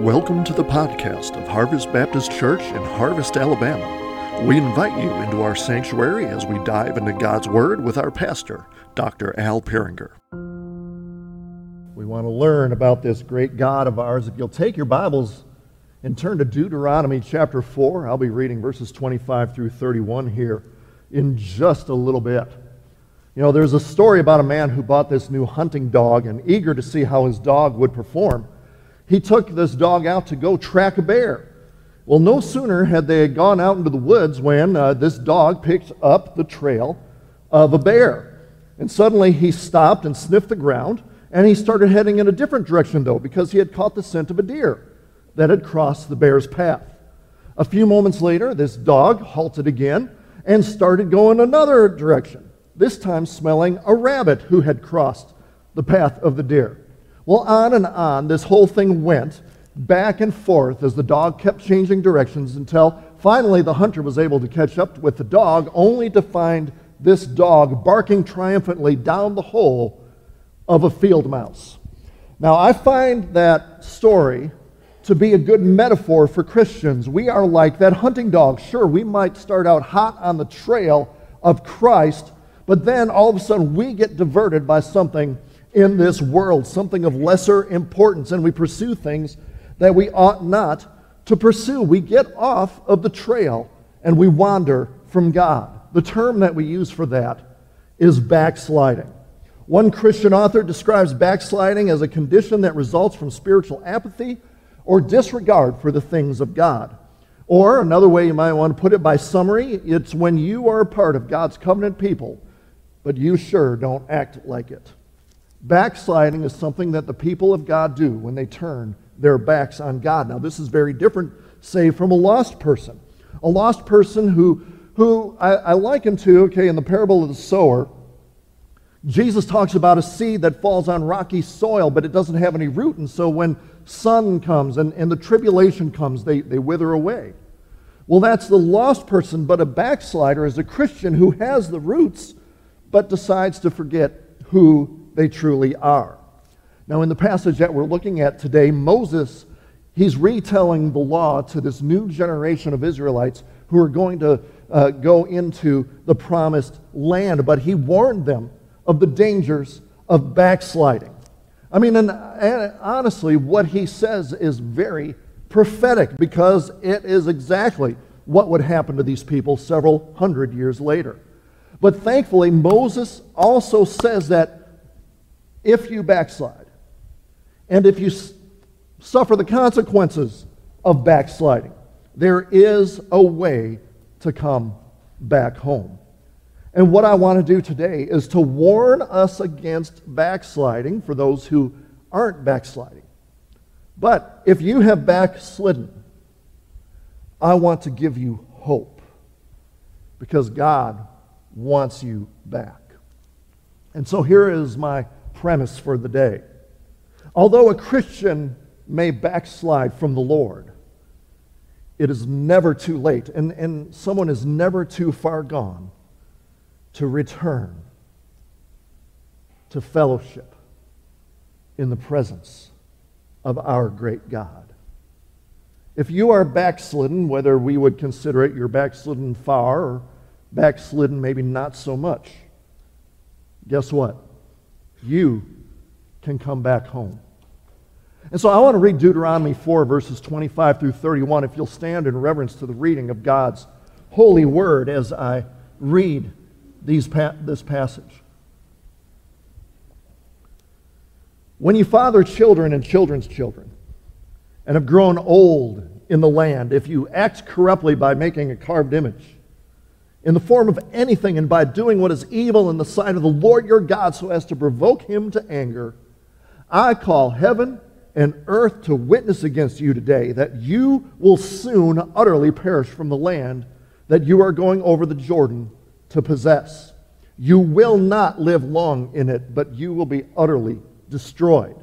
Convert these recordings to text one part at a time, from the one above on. Welcome to the podcast of Harvest Baptist Church in Harvest, Alabama. We invite you into our sanctuary as we dive into God's Word with our pastor, Dr. Al Peringer. We want to learn about this great God of ours. If you'll take your Bibles and turn to Deuteronomy chapter 4, I'll be reading verses 25 through 31 here in just a little bit. You know, there's a story about a man who bought this new hunting dog, and eager to see how his dog would perform, he took this dog out to go track a bear. Well, no sooner had they gone out into the woods when this dog picked up the trail of a bear. And suddenly he stopped and sniffed the ground, and he started heading in a different direction, though, because he had caught the scent of a deer that had crossed the bear's path. A few moments later, this dog halted again and started going another direction, this time smelling a rabbit who had crossed the path of the deer. Well, on and on, this whole thing went back and forth as the dog kept changing directions until finally the hunter was able to catch up with the dog, only to find this dog barking triumphantly down the hole of a field mouse. Now, I find that story to be a good metaphor for Christians. We are like that hunting dog. Sure, we might start out hot on the trail of Christ, but then all of a sudden we get diverted by something in this world, something of lesser importance, and we pursue things that we ought not to pursue. We get off of the trail and we wander from God. The term that we use for that is backsliding. One Christian author describes backsliding as a condition that results from spiritual apathy or disregard for the things of God. Or another way you might want to put it by summary, it's when you are a part of God's covenant people, but you sure don't act like it. Backsliding is something that the people of God do when they turn their backs on God. Now, this is very different, say, from a lost person. A lost person who I liken to, in the parable of the sower, Jesus talks about a seed that falls on rocky soil, but it doesn't have any root, and so when sun comes and the tribulation comes, they wither away. Well, that's the lost person, but a backslider is a Christian who has the roots, but decides to forget who they truly are. Now, in the passage that we're looking at today, Moses, he's retelling the law to this new generation of Israelites who are going to go into the promised land, but he warned them of the dangers of backsliding. I mean, and honestly, what he says is very prophetic, because it is exactly what would happen to these people several hundred years later. But thankfully, Moses also says that if you backslide, and if you suffer the consequences of backsliding, there is a way to come back home. And what I want to do today is to warn us against backsliding for those who aren't backsliding. But if you have backslidden, I want to give you hope, because God wants you back. And so here is my premise for the day. Although a Christian may backslide from the Lord, it is never too late, and someone is never too far gone to return to fellowship in the presence of our great God. If you are backslidden, whether we would consider it you're backslidden far or backslidden maybe not so much, guess what? You can come back home. And so I want to read Deuteronomy 4, verses 25 through 31, if you'll stand in reverence to the reading of God's holy word as I read this passage. When you father children and children's children, and have grown old in the land, if you act corruptly by making a carved image, in the form of anything, and by doing what is evil in the sight of the Lord your God, so as to provoke him to anger, I call heaven and earth to witness against you today that you will soon utterly perish from the land that you are going over the Jordan to possess. You will not live long in it, but you will be utterly destroyed.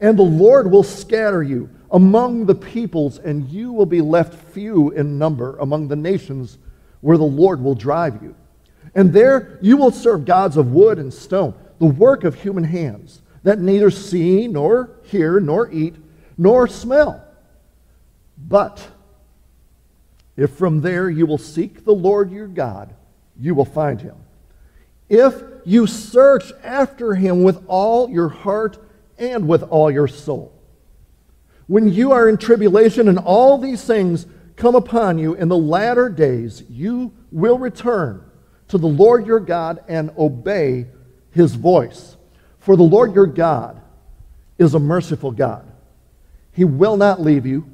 And the Lord will scatter you among the peoples, and you will be left few in number among the nations where the Lord will drive you. And there you will serve gods of wood and stone, the work of human hands, that neither see, nor hear, nor eat, nor smell, But if from there you will seek the Lord your God, you will find him, if you search after him with all your heart and with all your soul. When you are in tribulation and all these things come upon you in the latter days, you will return to the Lord your God and obey his voice. For the Lord your God is a merciful God. He will not leave you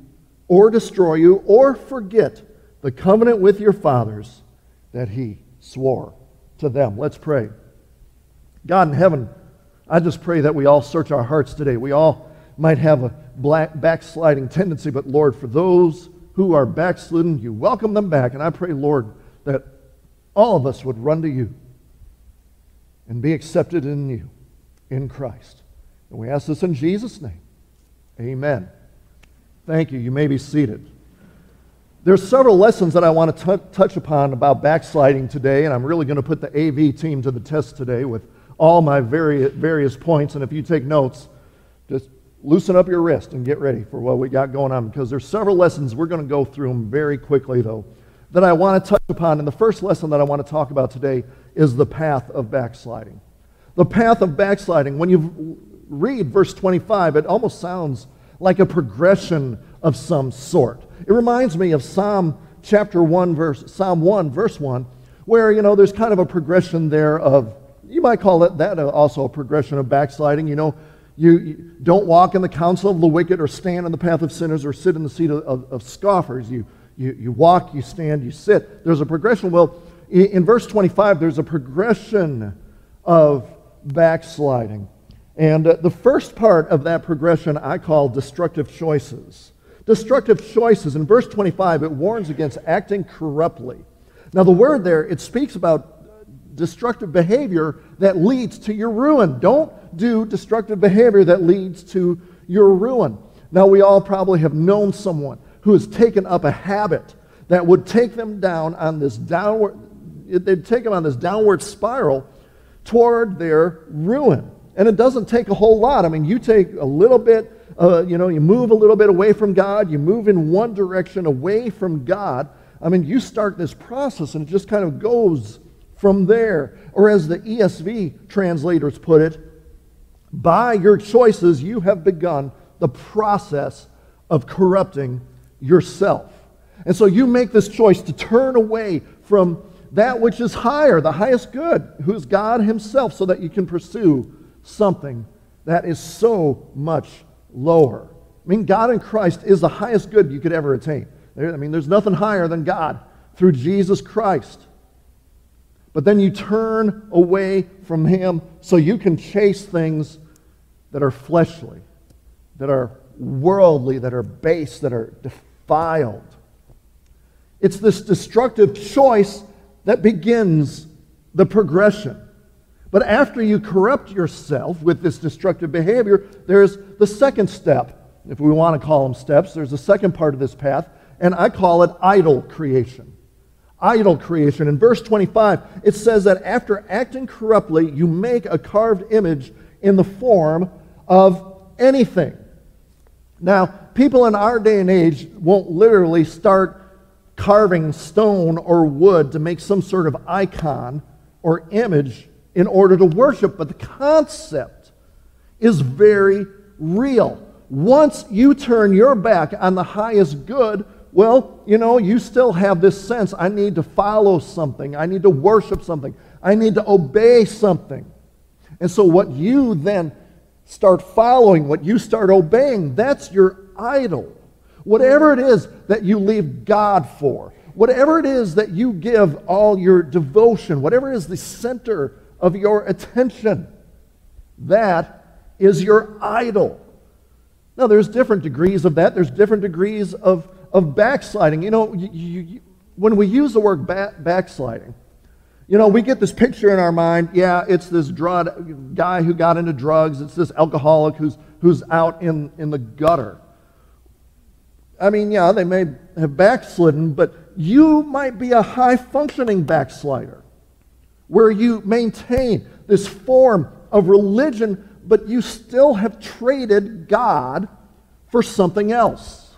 or destroy you or forget the covenant with your fathers that he swore to them. Let's pray. God in heaven, I just pray that we all search our hearts today. We all might have a backsliding tendency, but Lord, for those who are backslidden, you welcome them back. And I pray, Lord, that all of us would run to you and be accepted in you, in Christ. And we ask this in Jesus' name. Amen. Thank you. You may be seated. There's several lessons that I want to touch upon about backsliding today, and I'm really going to put the AV team to the test today with all my various points. And if you take notes, just loosen up your wrist and get ready for what we got going on, because there's several lessons. We're going to go through them very quickly, though, that I want to touch upon. And the first lesson that I want to talk about today is the path of backsliding. The path of backsliding, when you read verse 25, it almost sounds like a progression of some sort. It reminds me of Psalm 1, verse 1, where, you know, there's kind of a progression there of, you might call it that also a progression of backsliding. You know, you don't walk in the counsel of the wicked or stand in the path of sinners or sit in the seat of scoffers. You walk, you stand, you sit. There's a progression. Well, in verse 25, there's a progression of backsliding. And the first part of that progression I call destructive choices. Destructive choices. In verse 25, it warns against acting corruptly. Now, the word there, it speaks about destructive behavior that leads to your ruin. Don't do destructive behavior that leads to your ruin. Now, we all probably have known someone who has taken up a habit that would take them down on this downward, they'd take them on this downward spiral toward their ruin. And it doesn't take a whole lot. I mean, you take a little bit, you move a little bit away from God, you move in one direction away from God. I mean, you start this process and it just kind of goes from there. Or as the ESV translators put it, by your choices you have begun the process of corrupting yourself. And so you make this choice to turn away from that which is higher, the highest good, who's God himself, so that you can pursue something that is so much lower. I mean, God in Christ is the highest good you could ever attain. I mean, there's nothing higher than God through Jesus Christ. But then you turn away from him so you can chase things that are fleshly, that are worldly, that are base, that are defiled. It's this destructive choice that begins the progression. But after you corrupt yourself with this destructive behavior, there's the second step, if we want to call them steps. There's the second part of this path, and I call it idol creation. Idol creation. In verse 25, it says that after acting corruptly, you make a carved image in the form of anything. Now, people in our day and age won't literally start carving stone or wood to make some sort of icon or image in order to worship, but the concept is very real. Once you turn your back on the highest good, well, you know, you still have this sense, I need to follow something, I need to worship something, I need to obey something. And so what you then start following, what you start obeying, that's your idol. Whatever it is that you leave God for, whatever it is that you give all your devotion, whatever is the center of your attention, that is your idol. Now, there's different degrees of that. There's different degrees of backsliding. You know, when we use the word backsliding, you know, we get this picture in our mind. Yeah, it's this guy who got into drugs. It's this alcoholic who's out in the gutter. I mean, yeah, they may have backslidden, but you might be a high-functioning backslider where you maintain this form of religion, but you still have traded God for something else.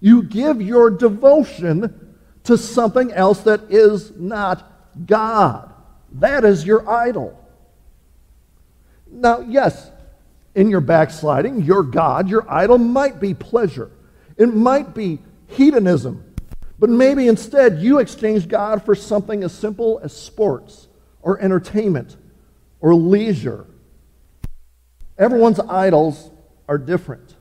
You give your devotion to something else that is not God. That is your idol. Now, yes, in your backsliding, your God, your idol might be pleasure. It might be hedonism. But maybe instead you exchange God for something as simple as sports or entertainment or leisure. Everyone's idols are different.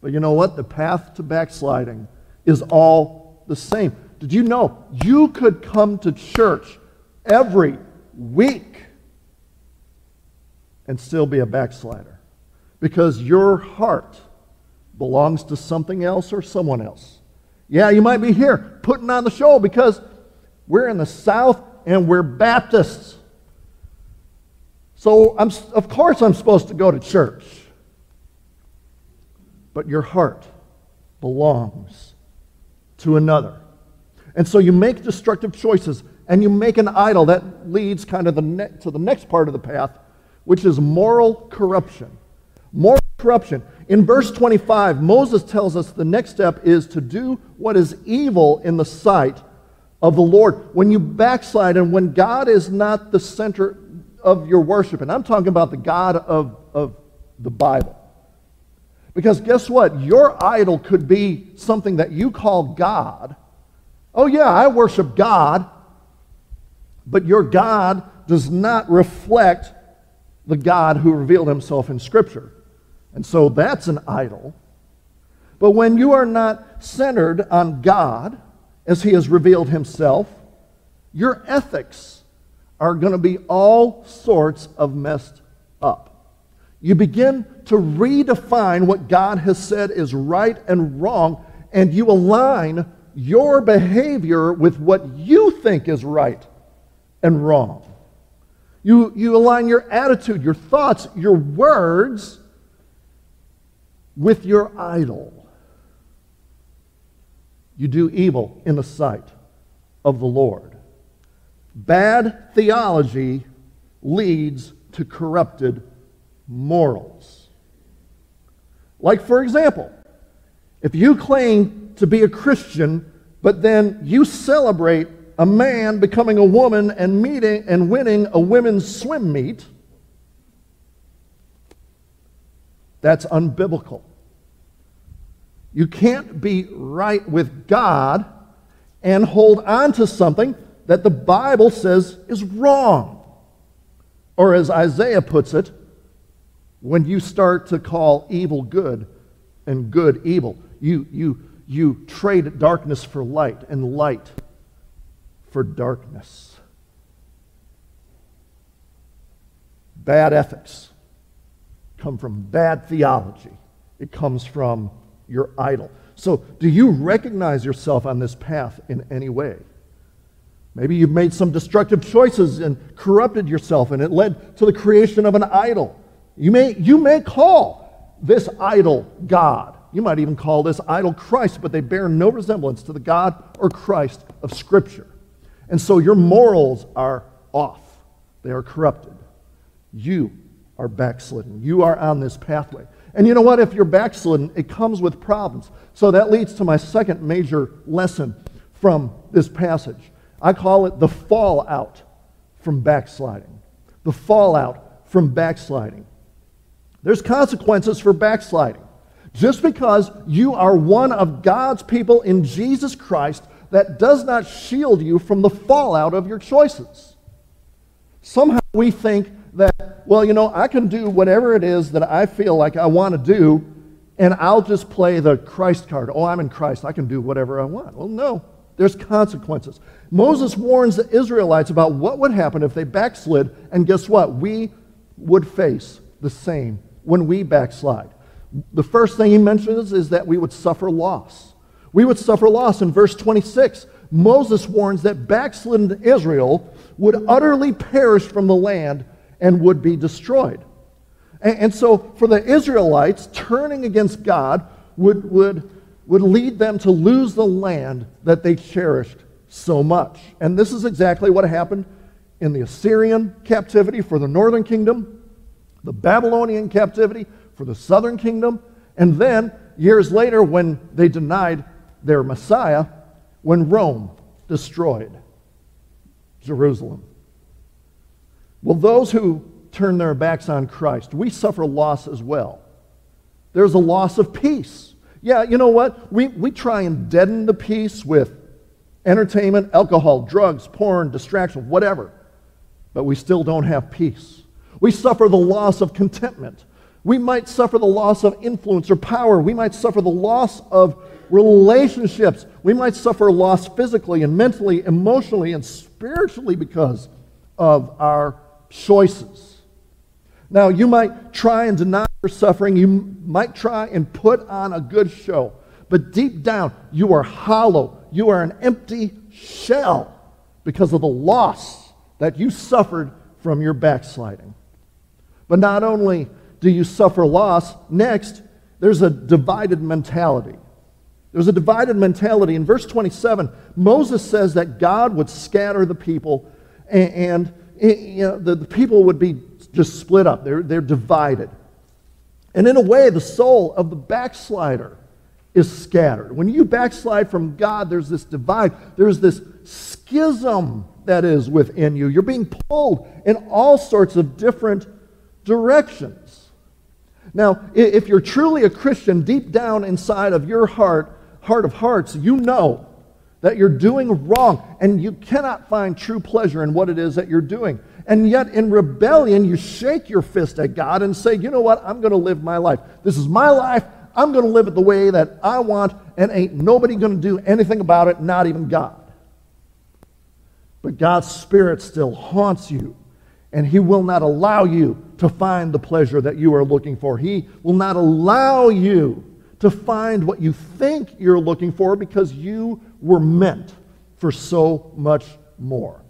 But you know what? The path to backsliding is all the same. Did you know you could come to church every week and still be a backslider? Because your heart belongs to something else or someone else. Yeah, you might be here putting on the show because we're in the South and we're Baptists. So, of course I'm supposed to go to church. But your heart belongs to another. And so you make destructive choices and you make an idol that leads kind of to the next part of the path, which is moral corruption. Moral corruption. In verse 25, Moses tells us the next step is to do what is evil in the sight of the Lord. When you backslide and when God is not the center of your worship, and I'm talking about the God of the Bible. Because guess what? Your idol could be something that you call God. Oh yeah, I worship God, but your God does not reflect the God who revealed himself in Scripture. And so that's an idol. But when you are not centered on God, as he has revealed himself, your ethics are going to be all sorts of messed up. You begin to redefine what God has said is right and wrong, and you align your behavior with what you think is right and wrong. You align your attitude, your thoughts, your words with your idol. You do evil in the sight of the Lord. Bad theology leads to corrupted morals. Like, for example, if you claim to be a Christian, but then you celebrate a man becoming a woman and winning a women's swim meet, that's unbiblical. You can't be right with God and hold on to something that the Bible says is wrong. Or as Isaiah puts it, when you start to call evil good and good evil, you trade darkness for light and light for darkness. Bad ethics come from bad theology. It comes from your idol. So, do you recognize yourself on this path in any way? Maybe you've made some destructive choices and corrupted yourself, and it led to the creation of an idol. You may call this idol God. You might even call this idol Christ, but they bear no resemblance to the God or Christ of Scripture. And so your morals are off. They are corrupted. You are backslidden. You are on this pathway. And you know what? If you're backslidden, it comes with problems. So that leads to my second major lesson from this passage. I call it the fallout from backsliding. The fallout from backsliding. There's consequences for backsliding. Just because you are one of God's people in Jesus Christ, that does not shield you from the fallout of your choices. Somehow we think that, well, you know, I can do whatever it is that I feel like I want to do, and I'll just play the Christ card. Oh, I'm in Christ. I can do whatever I want. Well, no. There's consequences. Moses warns the Israelites about what would happen if they backslid, and guess what? We would face the same when we backslide. The first thing he mentions is that we would suffer loss. We would suffer loss. In verse 26, Moses warns that backslidden Israel would utterly perish from the land and would be destroyed. And so for the Israelites, turning against God would lead them to lose the land that they cherished so much. And this is exactly what happened in the Assyrian captivity for the northern kingdom, the Babylonian captivity for the southern kingdom, and then years later when they denied their Messiah when Rome destroyed Jerusalem. Well, those who turn their backs on Christ, we suffer loss as well. There's a loss of peace. Yeah, you know what? We try and deaden the peace with entertainment, alcohol, drugs, porn, distraction, whatever. But we still don't have peace. We suffer the loss of contentment. We might suffer the loss of influence or power. We might suffer the loss of relationships. We might suffer loss physically and mentally, emotionally, and spiritually because of our choices. Now, you might try and deny your suffering. You might try and put on a good show. But deep down, you are hollow. You are an empty shell because of the loss that you suffered from your backsliding. But not only do you suffer loss, next, there's a divided mentality. There's a divided mentality. In verse 27, Moses says that God would scatter the people and the people would be just split up. They're divided. And in a way, the soul of the backslider is scattered. When you backslide from God, there's this divide. There's this schism that is within you. You're being pulled in all sorts of different directions. Now, if you're truly a Christian, deep down inside of your heart of hearts, you know that you're doing wrong, and you cannot find true pleasure in what it is that you're doing. And yet, in rebellion, you shake your fist at God and say, you know what, I'm going to live my life. This is my life. I'm going to live it the way that I want, and ain't nobody going to do anything about it, not even God. But God's Spirit still haunts you, and He will not allow you to find the pleasure that you are looking for. He will not allow you to find what you think you're looking for because you were meant for so much more.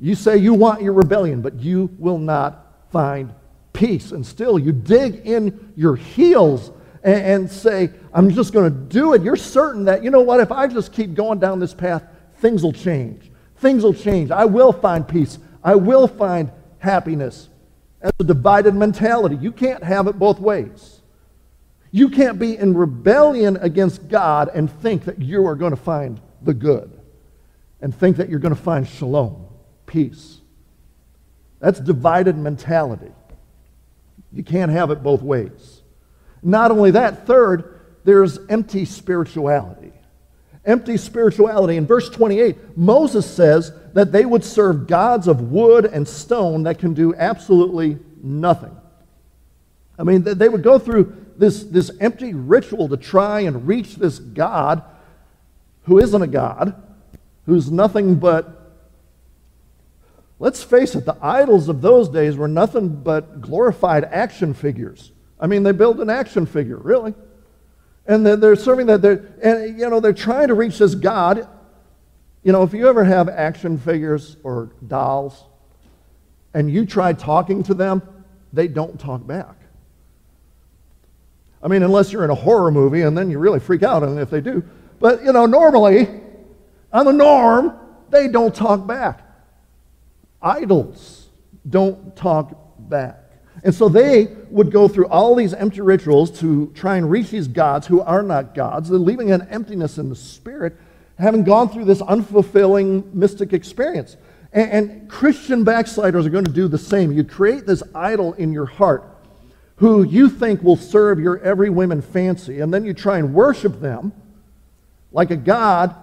You say you want your rebellion, but you will not find peace, and still you dig in your heels and say, I'm just going to do it. You're certain that, you know what, if I just keep going down this path, things will change. Things will change. I will find peace. I will find happiness. That's a divided mentality. You can't have it both ways. You can't be in rebellion against God and think that you are going to find the good and think that you're going to find shalom, peace. That's divided mentality. You can't have it both ways. Not only that, third, there's empty spirituality. Empty spirituality. In verse 28, Moses says that they would serve gods of wood and stone that can do absolutely nothing. I mean, they would go through this empty ritual to try and reach this God who isn't a God, who's nothing but, let's face it, the idols of those days were nothing but glorified action figures. I mean, they built an action figure, really. And they're serving that, and you know, they're trying to reach this God. You know, if you ever have action figures or dolls, and you try talking to them, they don't talk back. I mean, unless you're in a horror movie, and then you really freak out if they do. But, you know, normally, on the norm, they don't talk back. Idols don't talk back. And so they would go through all these empty rituals to try and reach these gods who are not gods. They're leaving an emptiness in the spirit, having gone through this unfulfilling mystic experience. And Christian backsliders are going to do the same. You create this idol in your heart who you think will serve your every whim and fancy, and then you try and worship them like a god,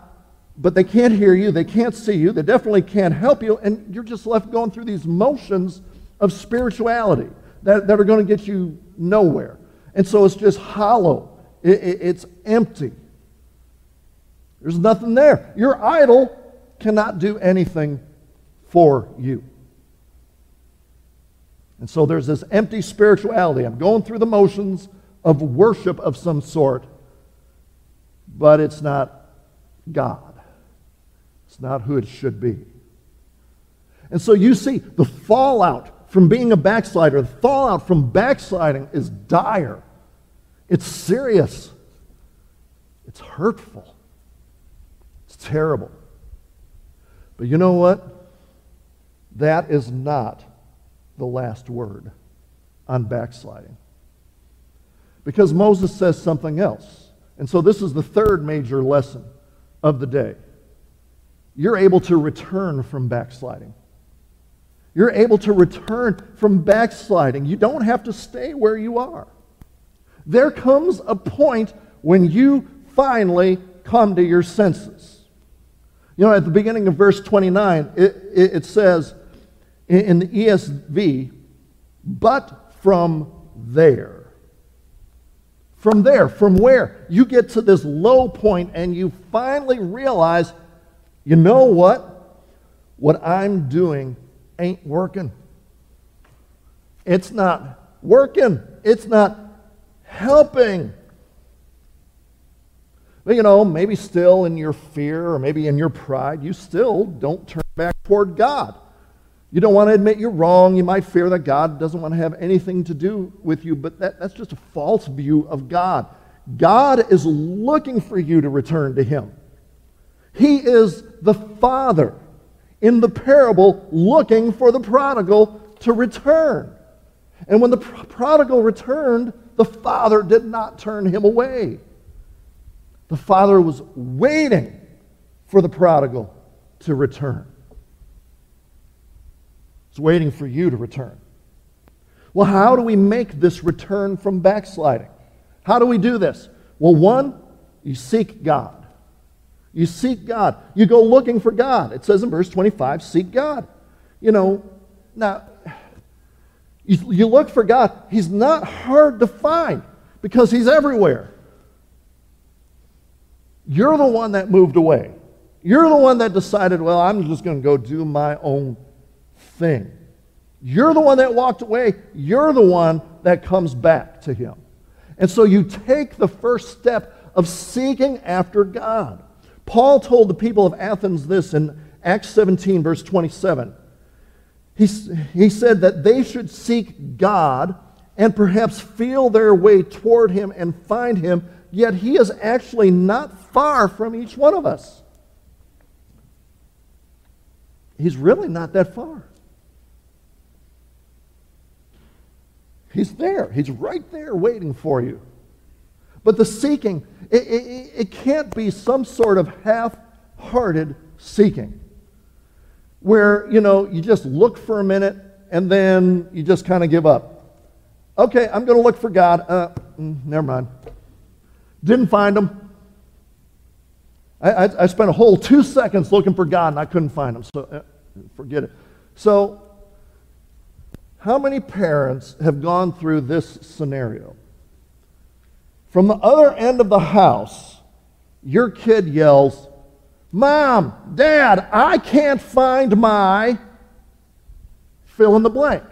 but they can't hear you, they can't see you, they definitely can't help you, and you're just left going through these motions of spirituality that are going to get you nowhere. And so it's just hollow. It's empty. There's nothing there. Your idol cannot do anything for you. And so there's this empty spirituality. I'm going through the motions of worship of some sort, but it's not God. Not who it should be. And so you see, the fallout from being a backslider, the fallout from backsliding is dire. It's serious. It's hurtful. It's terrible. But you know what? That is not the last word on backsliding. Because Moses says something else. And so this is the third major lesson of the day. You're able to return from backsliding. You're able to return from backsliding. You don't have to stay where you are. There comes a point when you finally come to your senses. You know, at the beginning of verse 29, it says in the ESV, but from there. From there, from where? You get to this low point and you finally realize, you know what? What I'm doing ain't working. It's not working. It's not helping. But you know, maybe still in your fear or maybe in your pride, you still don't turn back toward God. You don't want to admit you're wrong. You might fear that God doesn't want to have anything to do with you, but that's just a false view of God. God is looking for you to return to Him. He is the Father in the parable looking for the prodigal to return. And when the prodigal returned, the Father did not turn him away. The Father was waiting for the prodigal to return. It's waiting for you to return. Well, how do we make this return from backsliding? How do we do this? Well, one, you seek God. You seek God. You go looking for God. It says in verse 25, seek God. You know, now, you look for God. He's not hard to find because He's everywhere. You're the one that moved away. You're the one that decided, well, I'm just going to go do my own thing. You're the one that walked away. You're the one that comes back to Him. And so you take the first step of seeking after God. Paul told the people of Athens this in Acts 17, verse 27. He said that they should seek God and perhaps feel their way toward Him and find Him, yet He is actually not far from each one of us. He's really not that far. He's there. He's right there waiting for you. But the seeking, it can't be some sort of half-hearted seeking where, you know, you just look for a minute and then you just kind of give up. Okay, I'm going to look for God. Never mind. Didn't find Him. I spent a whole 2 seconds looking for God and I couldn't find Him, so forget it. So, how many parents have gone through this scenario? From the other end of the house, your kid yells, Mom, Dad, I can't find my fill in the blank.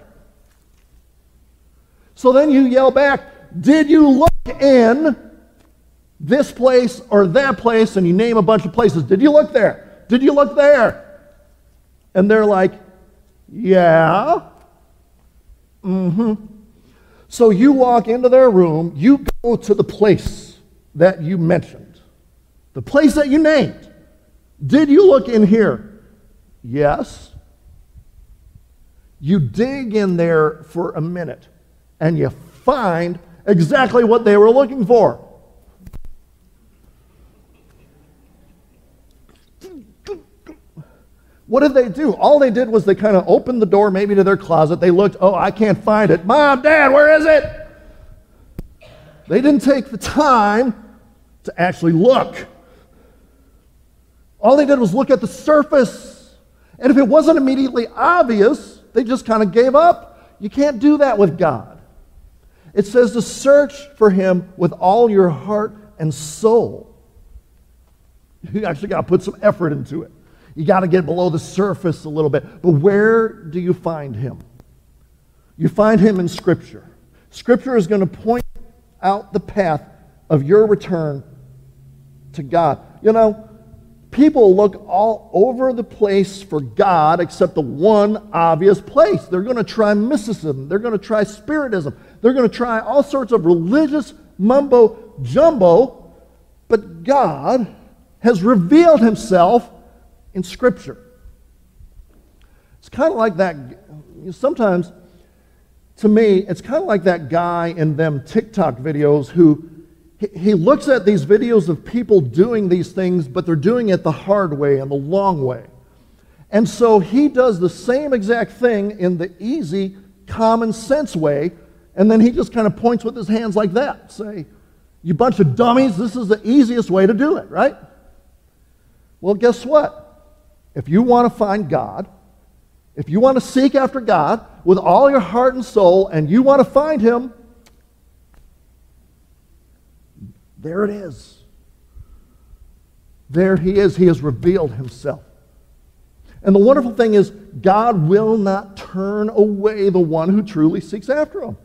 So then you yell back, did you look in this place or that place? And you name a bunch of places. Did you look there? Did you look there? And they're like, yeah. So you walk into their room, you go to the place that you mentioned, the place that you named. Did you look in here? Yes. You dig in there for a minute, and you find exactly what they were looking for. What did they do? All they did was they kind of opened the door maybe to their closet. They looked, oh, I can't find it. Mom, Dad, where is it? They didn't take the time to actually look. All they did was look at the surface. And if it wasn't immediately obvious, they just kind of gave up. You can't do that with God. It says to search for Him with all your heart and soul. You actually got to put some effort into it. You got to get below the surface a little bit. But where do you find Him? You find Him in Scripture. Scripture is going to point out the path of your return to God. You know, people look all over the place for God except the one obvious place. They're going to try mysticism. They're going to try spiritism. They're going to try all sorts of religious mumbo-jumbo. But God has revealed Himself in Scripture. It's kind of like that, sometimes, to me, it's kind of like that guy in them TikTok videos who He looks at these videos of people doing these things, but they're doing it the hard way and the long way. And so he does the same exact thing in the easy, common sense way, and then he just kind of points with his hands like that, say, you bunch of dummies, this is the easiest way to do it, right? Well, guess what? If you want to find God, if you want to seek after God with all your heart and soul, and you want to find Him, there it is. There He is. He has revealed Himself. And the wonderful thing is, God will not turn away the one who truly seeks after Him.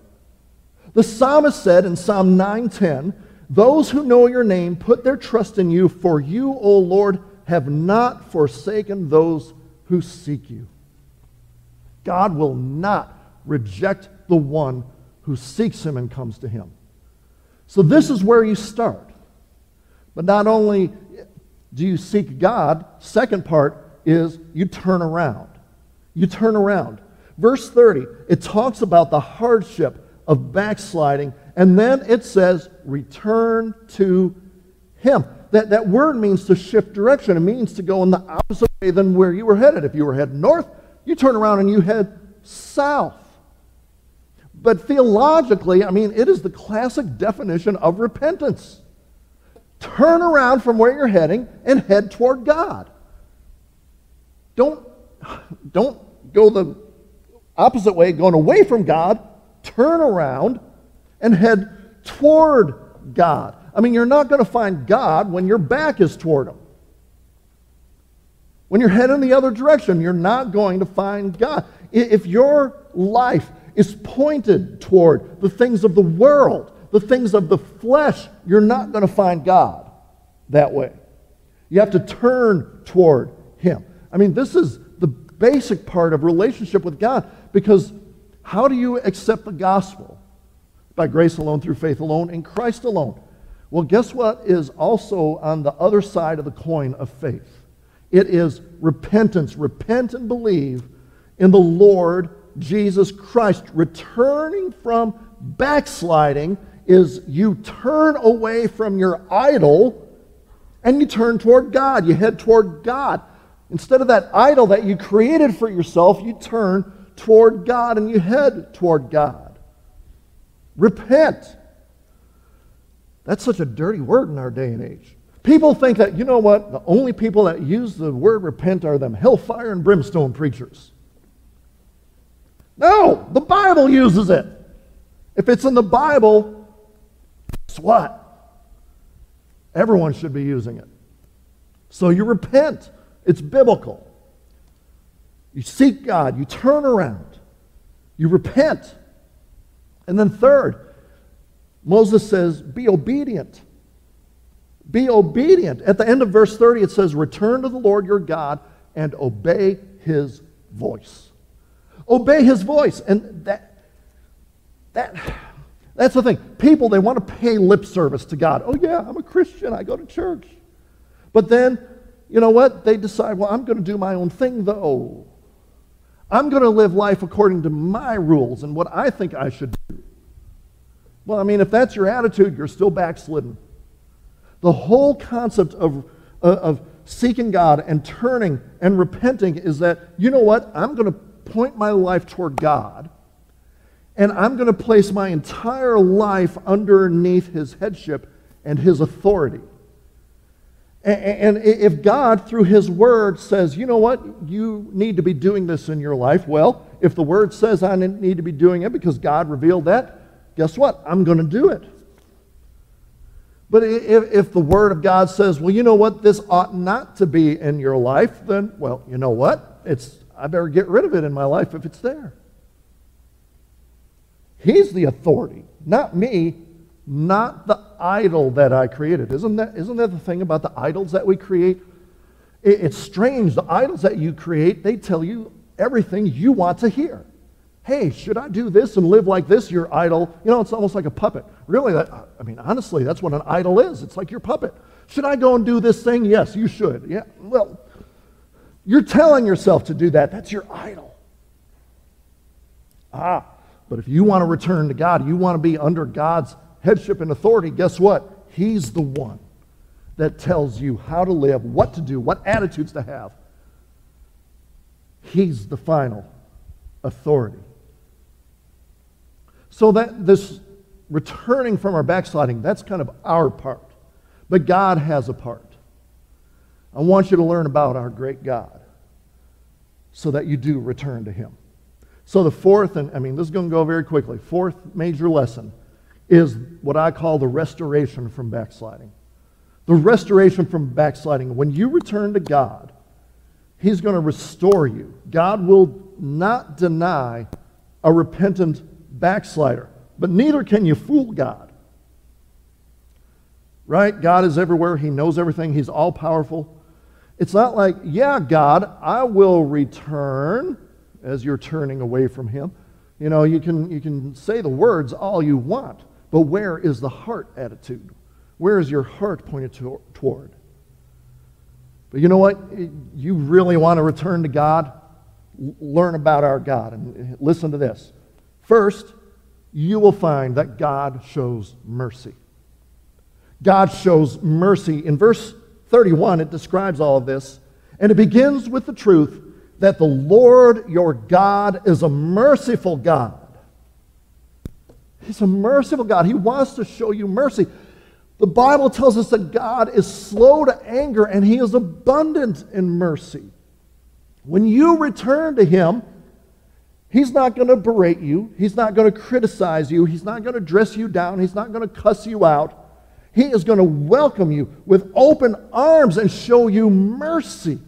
The psalmist said in Psalm 9:10, "Those who know your name put their trust in you, for you, O Lord, have not forsaken those who seek you." God will not reject the one who seeks Him and comes to Him. So this is where you start. But not only do you seek God, second part is you turn around. You turn around. Verse 30, it talks about the hardship of backsliding, and then it says, return to Him. That word means to shift direction. It means to go in the opposite way than where you were headed. If you were headed north, you turn around and you head south. But theologically, I mean, it is the classic definition of repentance. Turn around from where you're heading and head toward God. Don't go the opposite way, going away from God. Turn around and head toward God. I mean, you're not going to find God when your back is toward Him. When you're heading the other direction, you're not going to find God. If your life is pointed toward the things of the world, the things of the flesh, you're not going to find God that way. You have to turn toward Him. I mean, this is the basic part of relationship with God, because how do you accept the gospel? By grace alone, through faith alone, in Christ alone. Well, guess what is also on the other side of the coin of faith? It is repentance. Repent and believe in the Lord Jesus Christ. Returning from backsliding is you turn away from your idol and you turn toward God. You head toward God. Instead of that idol that you created for yourself, you turn toward God and you head toward God. Repent. That's such a dirty word in our day and age. People think that, you know what, the only people that use the word repent are them hellfire and brimstone preachers. No, the Bible uses it. If it's in the Bible, guess what? Everyone should be using it. So you repent. It's biblical. You seek God. You turn around. You repent. And then third, Moses says, be obedient. Be obedient. At the end of verse 30, it says, return to the Lord your God and obey His voice. Obey His voice. And that's the thing. People, they want to pay lip service to God. Oh, yeah, I'm a Christian. I go to church. But then, you know what? They decide, well, I'm going to do my own thing, though. I'm going to live life according to my rules and what I think I should do. Well, I mean, if that's your attitude, you're still backslidden. The whole concept of seeking God and turning and repenting is that, you know what, I'm going to point my life toward God, and I'm going to place my entire life underneath His headship and His authority. And if God, through His Word, says, you know what, you need to be doing this in your life, well, if the Word says I need to be doing it because God revealed that, guess what? I'm going to do it. But if the Word of God says, well, you know what? This ought not to be in your life, then, well, you know what? I better get rid of it in my life if it's there. He's the authority, not me, not the idol that I created. Isn't that the thing about the idols that we create? It's strange. The idols that you create, they tell you everything you want to hear. Hey, should I do this and live like this? Your idol, you know, it's almost like a puppet. Really, I mean, honestly, that's what an idol is. It's like your puppet. Should I go and do this thing? Yes, you should. Yeah, well, you're telling yourself to do that. That's your idol. Ah, but if you want to return to God, you want to be under God's headship and authority, guess what? He's the one that tells you how to live, what to do, what attitudes to have. He's the final authority. So that this returning from our backsliding, that's kind of our part. But God has a part. I want you to learn about our great God so that you do return to Him. So the fourth, and I mean this is going to go very quickly, fourth major lesson is what I call the restoration from backsliding. The restoration from backsliding. When you return to God, He's going to restore you. God will not deny a repentant backslider, but neither can you fool God. Right? God is everywhere. He knows everything. He's all-powerful. It's not like, yeah, God, I will return as you're turning away from Him. You know, you can say the words all you want, but where is the heart attitude? Where is your heart pointed toward? But you know what? You really want to return to God? Learn about our God and listen to this. First, you will find that God shows mercy. God shows mercy. In verse 31, it describes all of this, and it begins with the truth that the Lord your God is a merciful God. He's a merciful God. He wants to show you mercy. The Bible tells us that God is slow to anger, and He is abundant in mercy. When you return to Him, He's not going to berate you. He's not going to criticize you. He's not going to dress you down. He's not going to cuss you out. He is going to welcome you with open arms and show you mercy.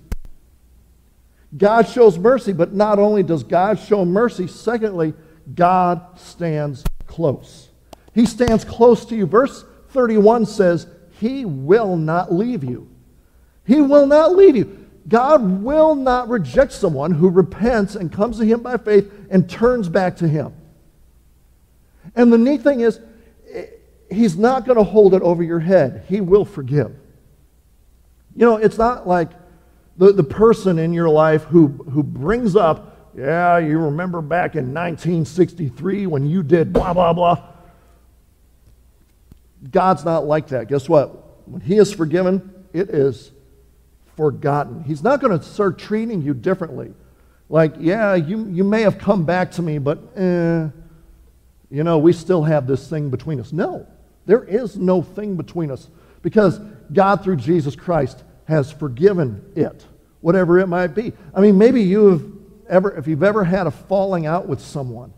God shows mercy, but not only does God show mercy, secondly, God stands close. He stands close to you. Verse 31 says, He will not leave you. He will not leave you. God will not reject someone who repents and comes to Him by faith and turns back to Him. And the neat thing is, He's not going to hold it over your head. He will forgive. You know, it's not like the person in your life who brings up, yeah, you remember back in 1963 when you did blah, blah, blah. God's not like that. Guess what? When He is forgiven, it is forgotten. He's not going to start treating you differently. Like, yeah, you may have come back to me, but you know, we still have this thing between us. No. There is no thing between us because God, through Jesus Christ, has forgiven it, whatever it might be. I mean, maybe if you've ever had a falling out with someone,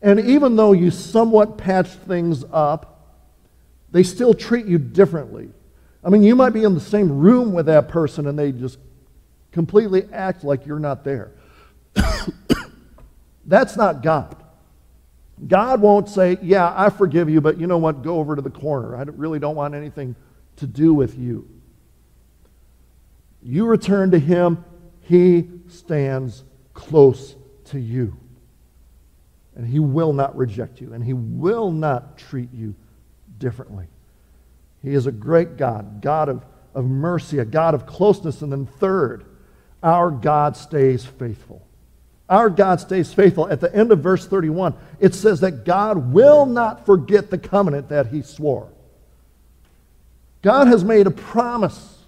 and even though you somewhat patched things up, they still treat you differently. I mean, you might be in the same room with that person, and they just completely act like you're not there. That's not God. God won't say, yeah, I forgive you, but you know what? Go over to the corner. I really don't want anything to do with you. You return to Him, He stands close to you. And He will not reject you, and He will not treat you differently. He is a great God, God of mercy, a God of closeness. And then third, our God stays faithful. Our God stays faithful. At the end of verse 31, it says that God will not forget the covenant that He swore. God has made a promise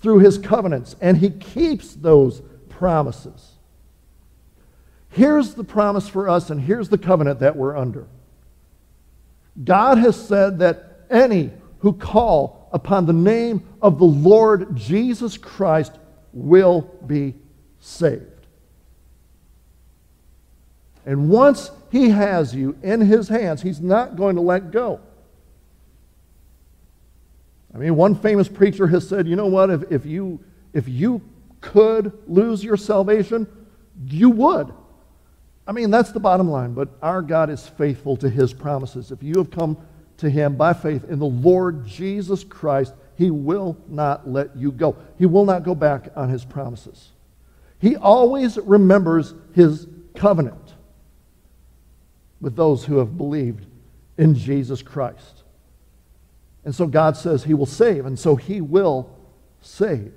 through His covenants, and He keeps those promises. Here's the promise for us, and here's the covenant that we're under. God has said that any who call upon the name of the Lord Jesus Christ will be saved. And once He has you in His hands, He's not going to let go. I mean, one famous preacher has said, you know what, if you could lose your salvation, you would. I mean, that's the bottom line. But our God is faithful to His promises. If you have come to Him by faith in the Lord Jesus Christ, He will not let you go. He will not go back on His promises. He always remembers His covenant with those who have believed in Jesus Christ. And so God says He will save, and so He will save.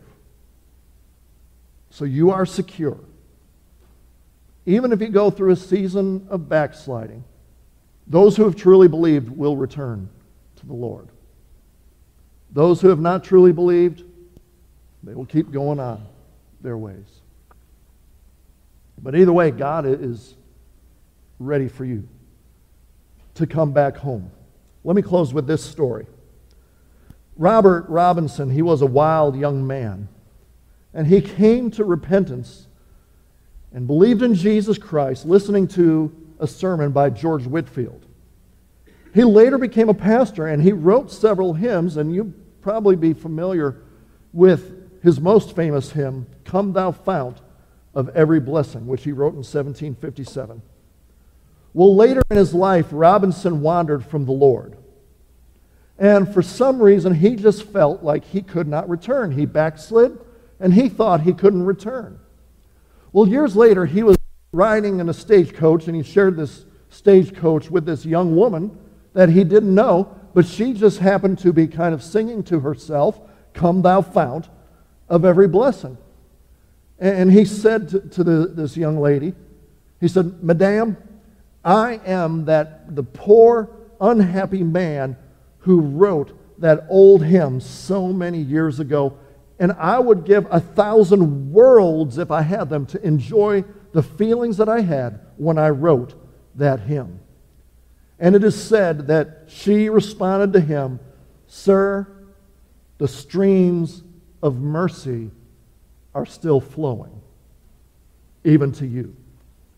So you are secure. Even if you go through a season of backsliding, those who have truly believed will return to the Lord. Those who have not truly believed, they will keep going on their ways. But either way, God is ready for you to come back home. Let me close with this story. Robert Robinson, he was a wild young man, and he came to repentance and believed in Jesus Christ, listening to a sermon by George Whitfield. He later became a pastor, and he wrote several hymns, and you'll probably be familiar with his most famous hymn, Come Thou Fount of Every Blessing, which he wrote in 1757. Well, later in his life, Robinson wandered from the Lord. And for some reason, he just felt like he could not return. He backslid, and he thought he couldn't return. Well, years later, he was riding in a stagecoach, and he shared this stagecoach with this young woman that he didn't know, but she just happened to be kind of singing to herself, Come Thou Fount of Every Blessing. And he said to this young lady, he said, Madame, I am the poor, unhappy man who wrote that old hymn so many years ago, and I would give 1,000 worlds if I had them to enjoy the feelings that I had when I wrote that hymn. And it is said that she responded to him, Sir, the streams of mercy are still flowing, even to you.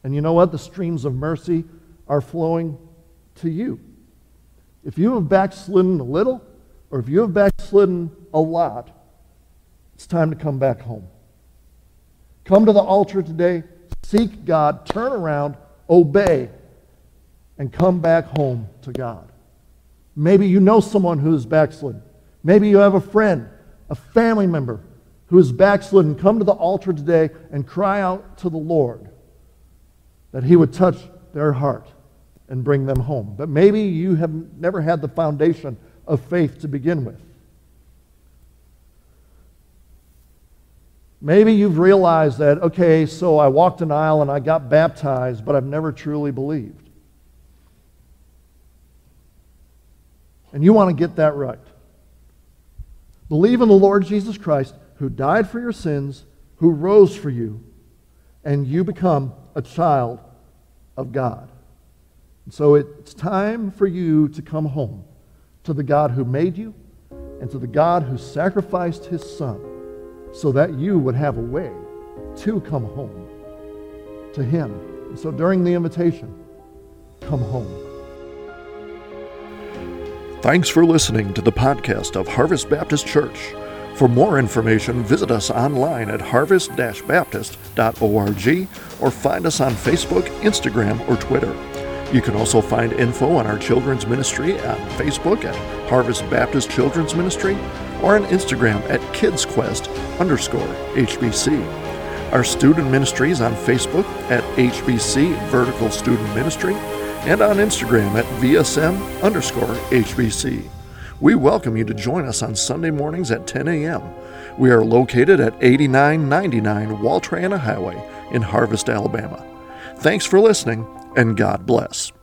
And you know what? The streams of mercy are flowing to you. If you have backslidden a little, or if you have backslidden a lot, it's time to come back home. Come to the altar today, seek God, turn around, obey, and come back home to God. Maybe you know someone who is backslidden. Maybe you have a friend, a family member who is backslidden. Come to the altar today and cry out to the Lord that He would touch their heart and bring them home. But maybe you have never had the foundation of faith to begin with. Maybe you've realized that, okay, so I walked an aisle and I got baptized, but I've never truly believed. And you want to get that right. Believe in the Lord Jesus Christ, who died for your sins, who rose for you, and you become a child of God. And so it's time for you to come home to the God who made you and to the God who sacrificed His Son so that you would have a way to come home to Him. And so during the invitation, come home. Thanks for listening to the podcast of Harvest Baptist Church. For more information, visit us online at harvest-baptist.org or find us on Facebook, Instagram, or Twitter. You can also find info on our children's ministry on Facebook at Harvest Baptist Children's Ministry or on Instagram at kidsquest_HBC. Our student ministry is on Facebook at HBC Vertical Student Ministry, and on Instagram at VSM_HBC. We welcome you to join us on Sunday mornings at 10 a.m. We are located at 8999 Waltrana Highway in Harvest, Alabama. Thanks for listening, and God bless.